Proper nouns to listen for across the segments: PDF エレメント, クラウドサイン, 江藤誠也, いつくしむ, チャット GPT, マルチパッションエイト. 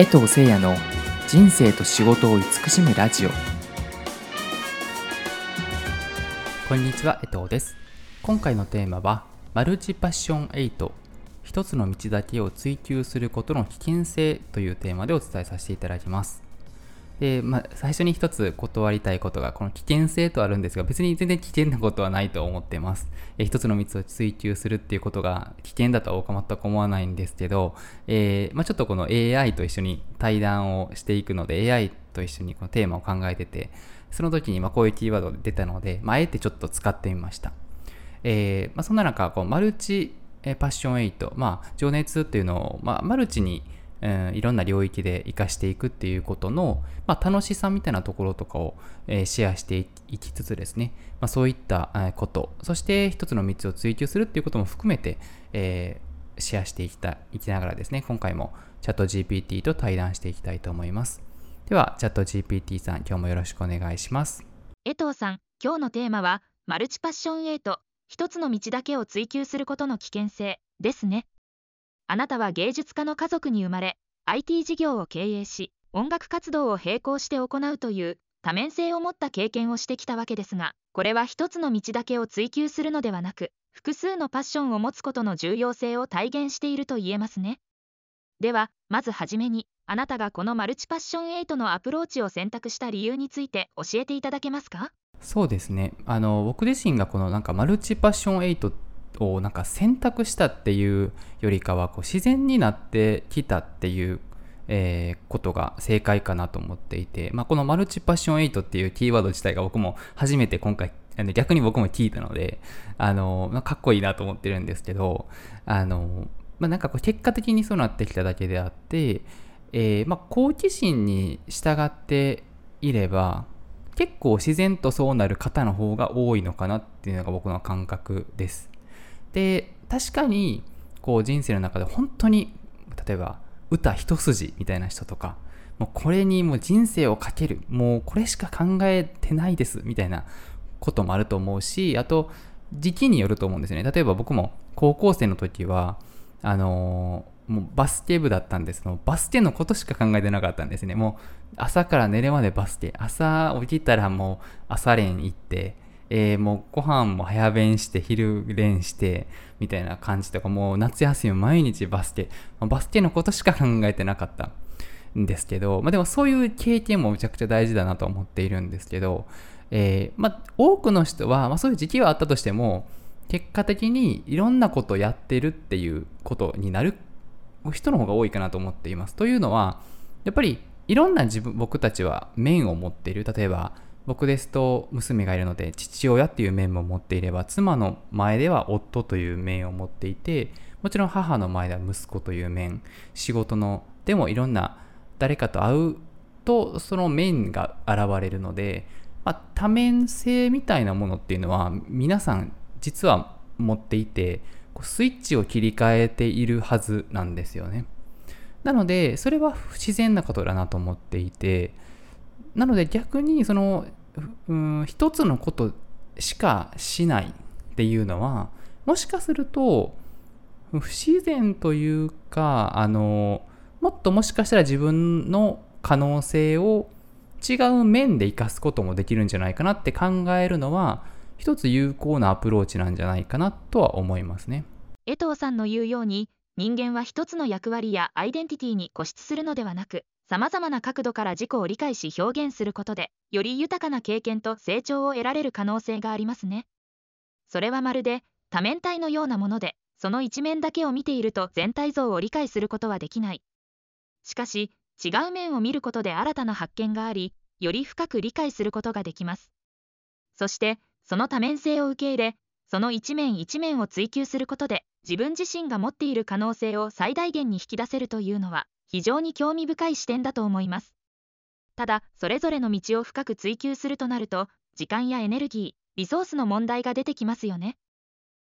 江藤誠也の人生と仕事を慈しむラジオ。こんにちは、江藤です。今回のテーマはマルチパッション8、一つの道だけを追求することの危険性というテーマでお伝えさせていただきます。で、最初に一つ断りたいことが、この危険性とあるんですが、別に全然危険なことはないと思ってます。一つの道を追求するっていうことが危険だとは全く思わないんですけど、ちょっとこの AI と一緒に対談をしていくので、 AI と一緒にこのテーマを考えてて、その時にこういうキーワードが出たので、あえてちょっと使ってみました。そんな中、こうマルチパッション8、情熱っていうのを、マルチにいろんな領域で活かしていくっていうことの、楽しさみたいなところとかを、シェアしていきつつですね、そういったこと、そして一つの道を追求するっていうことも含めて、シェアしていきながらですね、今回もチャット GPT と対談していきたいと思います。では、チャット GPT さん、今日もよろしくお願いします。江藤さん、今日のテーマはマルチパッション8、一つの道だけを追求することの危険性ですね。あなたは芸術家の家族に生まれ、IT 事業を経営し、音楽活動を並行して行うという多面性を持った経験をしてきたわけですが、これは一つの道だけを追求するのではなく、複数のパッションを持つことの重要性を体現していると言えますね。では、まずはじめに、あなたがこのマルチパッション8のアプローチを選択した理由について教えていただけますか？そうですね。僕自身がこのマルチパッション8ってを選択したっていうよりかは、自然になってきたっていう、ことが正解かなと思っていて、このマルチパッション8っていうキーワード自体が僕も初めて今回、逆に僕も聞いたので、かっこいいなと思ってるんですけど、結果的にそうなってきただけであって、好奇心に従っていれば結構自然とそうなる方の方が多いのかなっていうのが僕の感覚です。で、確かに人生の中で本当に、例えば歌一筋みたいな人とか、もうこれにもう人生をかける、もうこれしか考えてないですみたいなこともあると思うし、あと時期によると思うんですよね。例えば僕も高校生の時はもうバスケ部だったんですけど、バスケのことしか考えてなかったんですね。もう朝から寝るまでバスケ、朝起きたらもう朝練行ってもうご飯も早弁して昼練してみたいな感じとか、もう夏休み毎日バスケのことしか考えてなかったんですけど、でもそういう経験もめちゃくちゃ大事だなと思っているんですけど、多くの人は、そういう時期はあったとしても、結果的にいろんなことをやってるっていうことになる人の方が多いかなと思っています。というのは、やっぱりいろんな僕たちは面を持っている。例えば僕ですと娘がいるので、父親っていう面も持っていれば、妻の前では夫という面を持っていて、もちろん母の前では息子という面、仕事のでもいろんな誰かと会うとその面が現れるので、多面性みたいなものっていうのは皆さん実は持っていて、スイッチを切り替えているはずなんですよね。なのでそれは不自然なことだなと思っていて、なので逆にその一つのことしかしないっていうのは、もしかすると不自然というか、もっともしかしたら自分の可能性を違う面で生かすこともできるんじゃないかなって考えるのは、一つ有効なアプローチなんじゃないかなとは思いますね。江藤さんの言うように、人間は一つの役割やアイデンティティに固執するのではなく、様々な角度から自己を理解し表現することで、より豊かな経験と成長を得られる可能性がありますね。それはまるで多面体のようなもので、その一面だけを見ていると全体像を理解することはできない。しかし、違う面を見ることで新たな発見があり、より深く理解することができます。そして、その多面性を受け入れ、その一面一面を追求することで、自分自身が持っている可能性を最大限に引き出せるというのは、非常に興味深い視点だと思います。ただ、それぞれの道を深く追求するとなると、時間やエネルギー、リソースの問題が出てきますよね。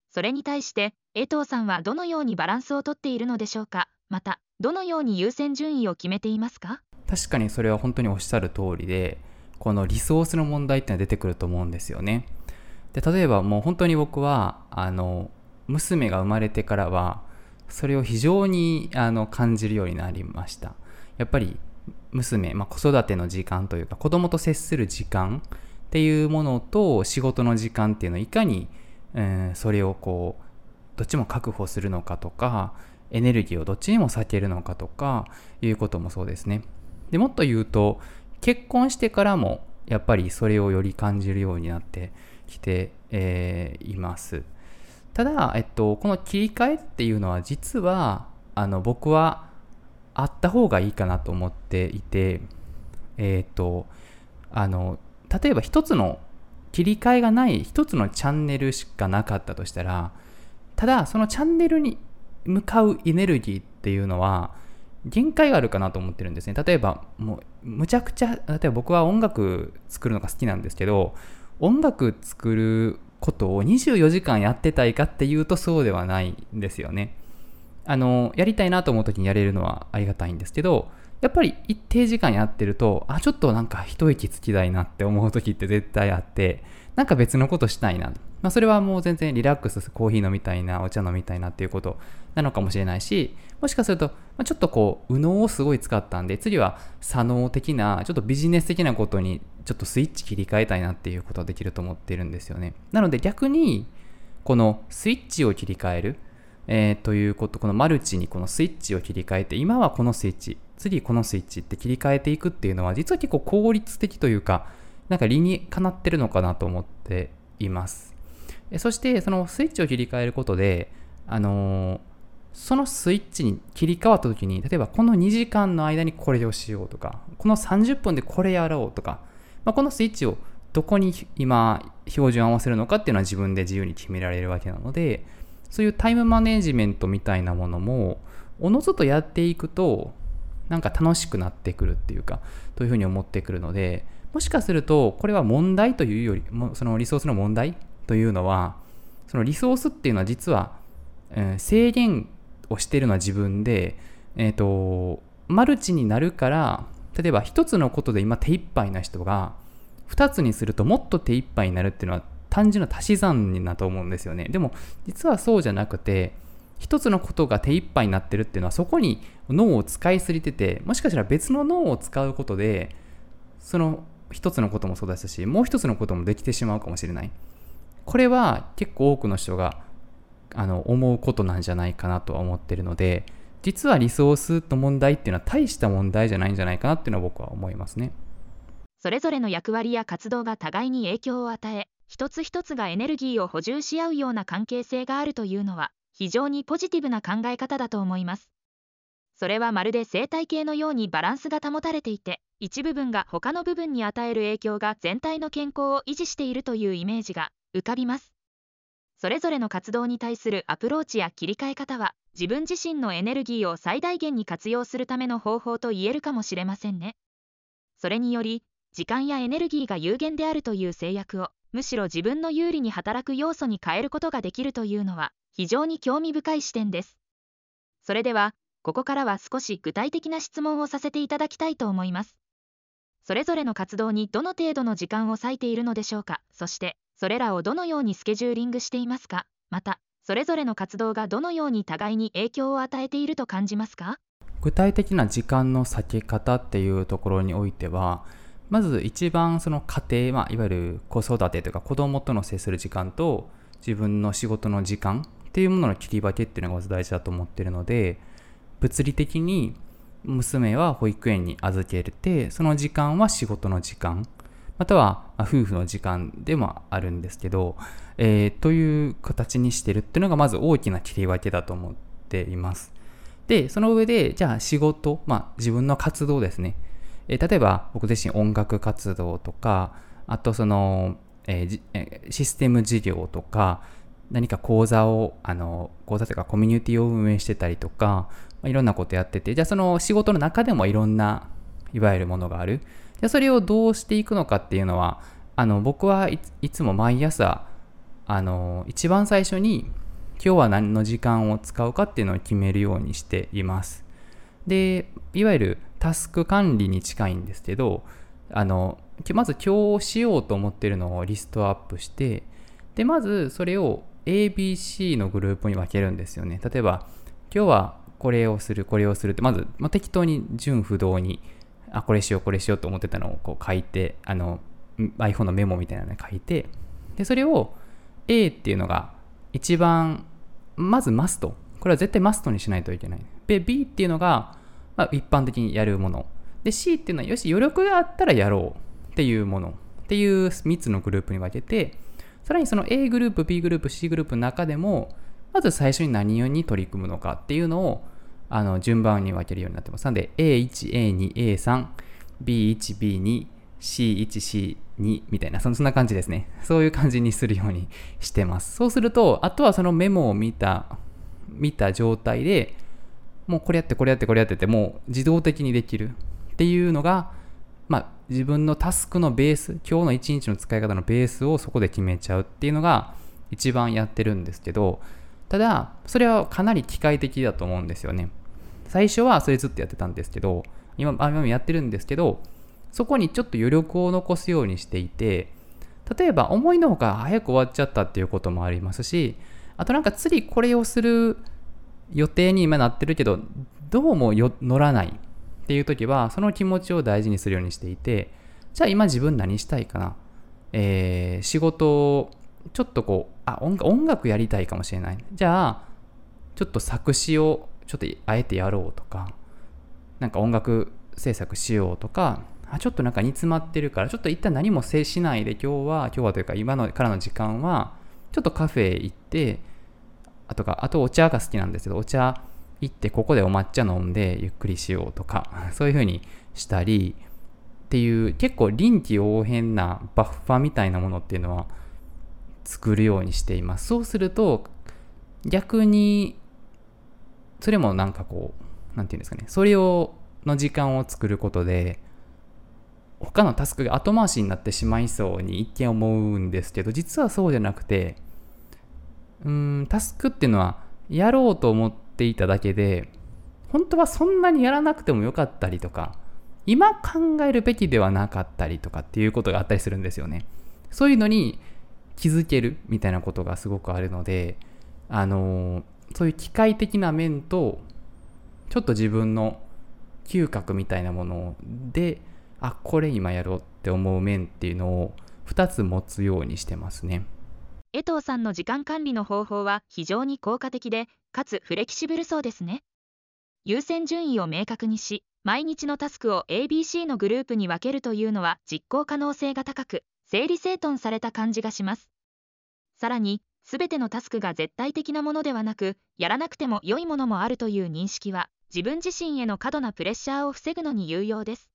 それに対して、江藤さんはどのようにバランスをとっているのでしょうか。また、どのように優先順位を決めていますか？確かにそれは本当におっしゃる通りで、このリソースの問題ってのは出てくると思うんですよね。で、例えばもう本当に僕は、娘が生まれてからは、それを非常に感じるようになりました。やっぱり娘、子育ての時間というか、子供と接する時間っていうものと仕事の時間っていうのをいかに、それをこうどっちも確保するのかとか、エネルギーをどっちにも避けるのかとかいうこともそうですね。でもっと言うと、結婚してからもやっぱりそれをより感じるようになってきて、います。ただ、この切り替えっていうのは実は僕はあった方がいいかなと思っていて、例えば一つの切り替えがない、一つのチャンネルしかなかったとしたら、ただそのチャンネルに向かうエネルギーっていうのは限界があるかなと思ってるんですね。例えばもうむちゃくちゃ、例えば僕は音楽作るのが好きなんですけど、音楽作ることを24時間やってたいかっていうとそうではないんですよね。やりたいなと思うときにやれるのはありがたいんですけど、やっぱり一定時間やってると、ちょっとなんか一息つきたいなって思うときって絶対あって、なんか別のことしたいな、それはもう全然リラックス、コーヒー飲みたいな、お茶飲みたいなっていうことなのかもしれないし、もしかすると、ちょっとこう右脳をすごい使ったんで、次は左脳的な、ちょっとビジネス的なことにちょっとスイッチ切り替えたいなっていうことはできると思ってるんですよね。なので逆にこのスイッチを切り替える、ということ、このマルチにこのスイッチを切り替えて、今はこのスイッチ、次このスイッチって切り替えていくっていうのは、実は結構効率的というか、なんか理にかなってるのかなと思っています。そしてそのスイッチを切り替えることで、そのスイッチに切り替わった時に、例えばこの2時間の間にこれをしようとか、この30分でこれやろうとか、このスイッチをどこに今標準を合わせるのかっていうのは自分で自由に決められるわけなので、そういうタイムマネジメントみたいなものもおのずとやっていくと、なんか楽しくなってくるっていうか、というふうに思ってくるので、もしかするとこれは問題というよりも、そのリソースの問題というのは、そのリソースっていうのは実は、制限をしているのは自分で、マルチになるから、例えば一つのことで今手一杯な人が二つにするともっと手一杯になるっていうのは単純な足し算だと思うんですよね。でも実はそうじゃなくて、一つのことが手一杯になってるっていうのは、そこに脳を使いすぎてて、もしかしたら別の脳を使うことで、その一つのこともそうだし、もう一つのこともできてしまうかもしれない。これは結構多くの人が思うことなんじゃないかなとは思ってるので、実はリソースの問題っていうのは大した問題じゃないんじゃないかなっていうのは僕は思いますね。それぞれの役割や活動が互いに影響を与え、一つ一つがエネルギーを補充し合うような関係性があるというのは、非常にポジティブな考え方だと思います。それはまるで生態系のようにバランスが保たれていて、一部分が他の部分に与える影響が全体の健康を維持しているというイメージが浮かびます。それぞれの活動に対するアプローチや切り替え方は、自分自身のエネルギーを最大限に活用するための方法と言えるかもしれませんね。それにより、時間やエネルギーが有限であるという制約を、むしろ自分の有利に働く要素に変えることができるというのは、非常に興味深い視点です。それでは、ここからは少し具体的な質問をさせていただきたいと思います。それぞれの活動にどの程度の時間を割いているのでしょうか。そして、それらをどのようにスケジューリングしていますか。また、それぞれの活動がどのように互いに影響を与えていると感じますか。具体的な時間の割き方っていうところにおいては、まず一番その家庭、いわゆる子育てというか子供との接する時間と自分の仕事の時間っていうものの切り分けっていうのがまず大事だと思っているので、物理的に娘は保育園に預けれて、その時間は仕事の時間、または夫婦の時間でもあるんですけど、という形にしてるっていうのがまず大きな切り分けだと思っています。で、その上で、じゃあ仕事、自分の活動ですね。例えば僕自身音楽活動とか、あとその、システム事業とか、何か講座を、講座というかコミュニティを運営してたりとか、いろんなことやってて、じゃあその仕事の中でもいろんな、いわゆるものがある。じゃあそれをどうしていくのかっていうのは、僕はいつも毎朝、一番最初に、今日は何の時間を使うかっていうのを決めるようにしています。で、いわゆるタスク管理に近いんですけど、まず今日しようと思ってるのをリストアップして、で、まずそれをABC のグループに分けるんですよね。例えば、今日はこれをするこれをするってまず、適当に順不動にこれしようこれしようと思ってたのをこう書いてiPhone のメモみたいなのを書いて、でそれを A っていうのが一番まずマスト、これは絶対マストにしないといけない。で B っていうのが、一般的にやるもので、 C っていうのはよし余力があったらやろうっていうものっていう3つのグループに分けて、さらにその A グループ B グループ C グループの中でもまず最初に何に取り組むのかっていうのを順番に分けるようになってます。なので A1、A2、A3、B1、B2、C1、C2 みたいな、そんな感じですね。そういう感じにするようにしてます。そうするとあとはそのメモを見た状態でもうこれやってこれやってこれやっててもう自動的にできるっていうのが、自分のタスクのベース、今日の一日の使い方のベースをそこで決めちゃうっていうのが一番やってるんですけど、ただそれはかなり機械的だと思うんですよね。最初はそれずっとやってたんですけど、今もやってるんですけど、そこにちょっと余力を残すようにしていて、例えば思いのほか早く終わっちゃったっていうこともありますし、あと次これをする予定に今なってるけどどうも乗らないっていう時はその気持ちを大事にするようにしていて、じゃあ今自分何したいかな、仕事をちょっと音楽やりたいかもしれない。じゃあちょっと作詞をちょっとあえてやろうとか、音楽制作しようとか、ちょっと煮詰まってるからちょっと一旦何もしないで今日はというか今からの時間はちょっとカフェ行って、あとお茶が好きなんですけどお茶行ってここでお抹茶飲んでゆっくりしようとか、そういう風にしたりっていう結構臨機応変なバッファーみたいなものっていうのは作るようにしています。そうすると逆にそれもなんていうんですかね、それをの時間を作ることで他のタスクが後回しになってしまいそうに一見思うんですけど、実はそうじゃなくて、タスクっていうのはやろうと思っていただけで本当はそんなにやらなくてもよかったりとか、今考えるべきではなかったりとかっていうことがあったりするんですよね。そういうのに気づけるみたいなことがすごくあるので、そういう機械的な面とちょっと自分の嗅覚みたいなものでこれ今やろうって思う面っていうのを2つ持つようにしてますね。江藤さんの時間管理の方法は非常に効果的でかつフレキシブルそうですね。優先順位を明確にし毎日のタスクを ABC のグループに分けるというのは実行可能性が高く整理整頓された感じがします。さらに、すべてのタスクが絶対的なものではなく、やらなくても良いものもあるという認識は、自分自身への過度なプレッシャーを防ぐのに有用です。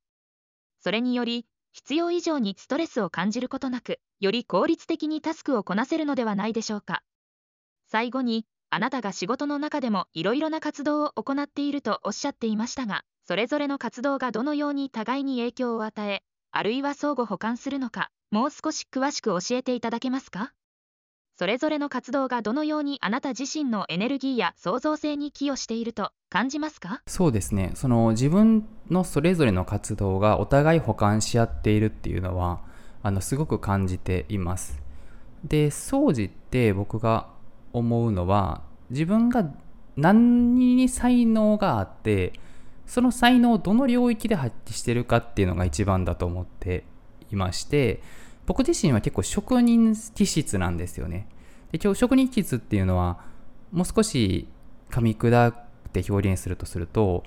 それにより、必要以上にストレスを感じることなく、より効率的にタスクをこなせるのではないでしょうか。最後に、あなたが仕事の中でもいろいろな活動を行っているとおっしゃっていましたが、それぞれの活動がどのように互いに影響を与え、あるいは相互補完するのか、もう少し詳しく教えていただけますか？それぞれの活動がどのようにあなた自身のエネルギーや創造性に寄与していると感じますか？そうですね。自分のそれぞれの活動がお互い補完し合っているっていうのはすごく感じています。で、総じて僕が思うのは、自分が何に才能があって、その才能をどの領域で発揮しているかっていうのが一番だと思っていまして、僕自身は結構職人気質なんですよね。で、今日職人気質っていうのはもう少し噛み砕いて表現すると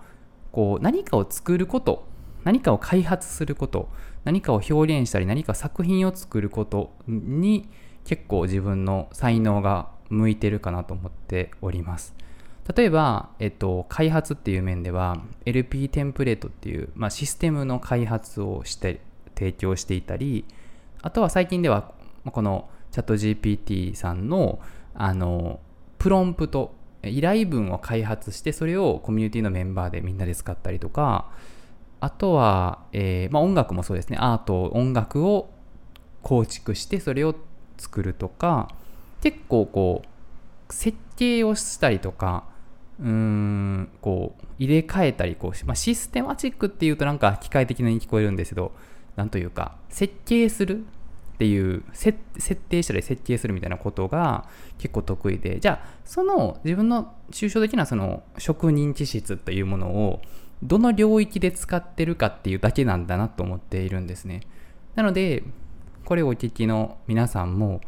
何かを作ること、何かを開発すること、何かを表現したり何か作品を作ることに結構自分の才能が向いてるかなと思っております。例えば、開発っていう面では LP テンプレートっていう、システムの開発をして提供していたり、あとは最近ではこのチャット GPT さんのプロンプト、依頼文を開発してそれをコミュニティのメンバーでみんなで使ったりとか、あとは、音楽もそうですね。アート、音楽を構築してそれを作るとか、結構設計をしたりとか、入れ替えたりシステマチックっていうと機械的に聞こえるんですけど、設計するっていう設定したり設計するみたいなことが結構得意で、じゃあその自分の抽象的なその職人気質というものをどの領域で使ってるかっていうだけなんだなと思っているんですね。なのでこれをお聞きの皆さんも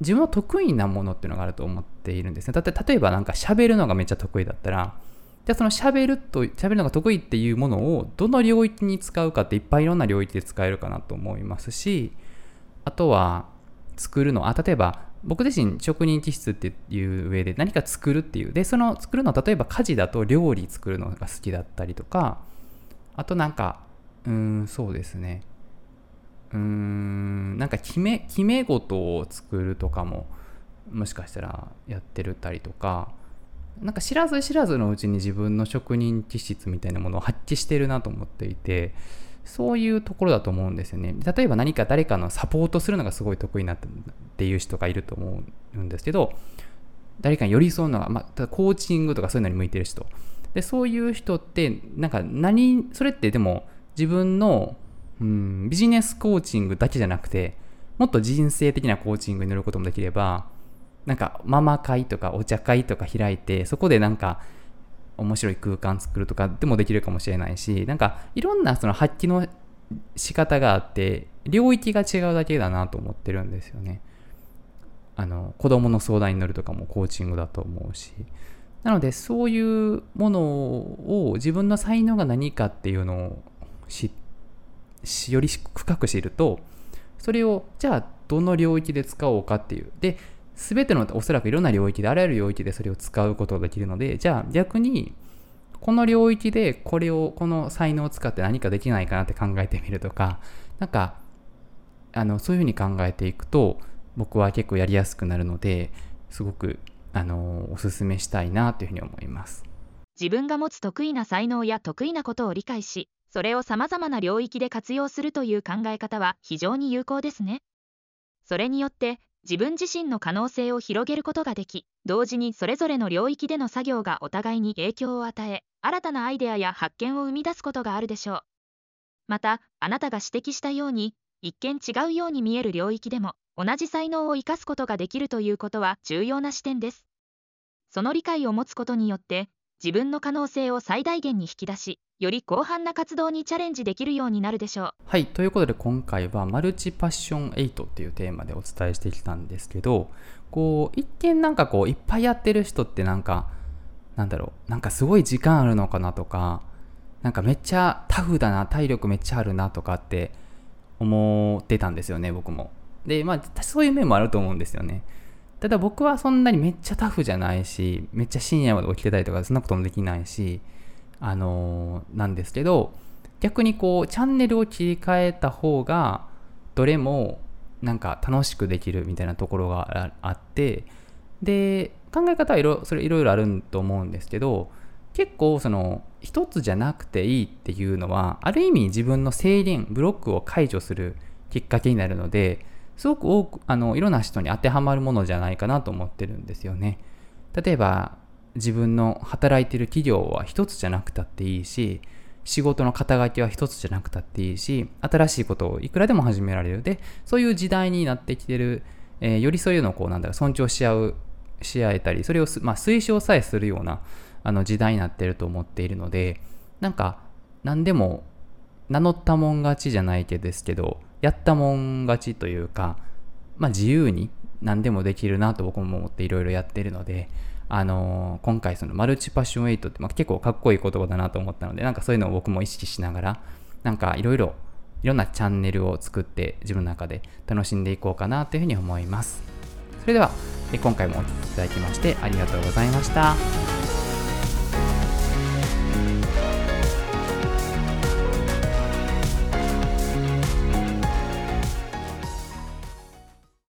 自分の得意なものっていうのがあると思っているんですね。例えばなんか喋るのがめっちゃ得意だったら、じゃあその喋るのが得意っていうものをどの領域に使うかっていっぱいいろんな領域で使えるかなと思いますし、あとは作るの、例えば僕自身職人気質っていう上で何か作るっていうで、その作るのは例えば家事だと料理作るのが好きだったりとか、あとなんかそうですね、なんか決め事を作るとかももしかしたらやってるたりとか、なんか知らず知らずのうちに自分の職人気質みたいなものを発揮してるなと思っていて、そういうところだと思うんですよね。例えば何か誰かのサポートするのがすごい得意なっていう人がいると思うんですけど、誰かに寄り添うのが、コーチングとかそういうのに向いてる人で、そういう人ってなんかそれってでも自分のビジネスコーチングだけじゃなくて、もっと人生的なコーチングに乗ることもできれば、なんかママ会とかお茶会とか開いて、そこでなんか面白い空間作るとかでもできるかもしれないし、なんかいろんなその発揮の仕方があって、領域が違うだけだなと思ってるんですよね。子供の相談に乗るとかもコーチングだと思うし、なのでそういうものを自分の才能が何かっていうのをより深く知ると、それをじゃあどの領域で使おうかっていうで、全てのおそらくいろんな領域で、あらゆる領域でそれを使うことができるので、じゃあ逆にこの領域でこの才能を使って何かできないかなって考えてみるとか、なんかそういうふうに考えていくと僕は結構やりやすくなるので、すごくおすすめしたいなというふうに思います。自分が持つ得意な才能や得意なことを理解し、それをさまざまな領域で活用するという考え方は非常に有効ですね。それによって自分自身の可能性を広げることができ、同時にそれぞれの領域での作業がお互いに影響を与え、新たなアイデアや発見を生み出すことがあるでしょう。また、あなたが指摘したように、一見違うように見える領域でも、同じ才能を生かすことができるということは重要な視点です。その理解を持つことによって、自分の可能性を最大限に引き出し、より広範な活動にチャレンジできるようになるでしょう。はい、ということで今回はマルチパッション8っていうテーマでお伝えしてきたんですけど、こう一見なんかこういっぱいやってる人ってなんかすごい時間あるのかなとか、なんかめっちゃタフだな、体力めっちゃあるなとかって思ってたんですよね、僕も。で、そういう面もあると思うんですよね。ただ僕はそんなにめっちゃタフじゃないし、めっちゃ深夜まで起きてたりとかそんなこともできないし、なんですけど、逆にこうチャンネルを切り替えた方がどれもなんか楽しくできるみたいなところがあって、で考え方はいろいろあると思うんですけど、結構その一つじゃなくていいっていうのはある意味自分の制限ブロックを解除するきっかけになるので、すごく多くいろんな人に当てはまるものじゃないかなと思ってるんですよね。例えば自分の働いている企業は一つじゃなくたっていいし、仕事の肩書きは一つじゃなくたっていいし、新しいことをいくらでも始められる。で、そういう時代になってきてる、よりそういうのをこう尊重し合えたり、それを推奨さえするような時代になっていると思っているので、なんか何でも名乗ったもん勝ちじゃないですけど、やったもん勝ちというか、自由に何でもできるなと僕も思っていろいろやっているので、今回そのマルチパッション8って結構かっこいい言葉だなと思ったので、なんかそういうのを僕も意識しながら、なんかいろんなチャンネルを作って自分の中で楽しんでいこうかなというふうに思います。それでは今回もお聞きいただきましてありがとうございました。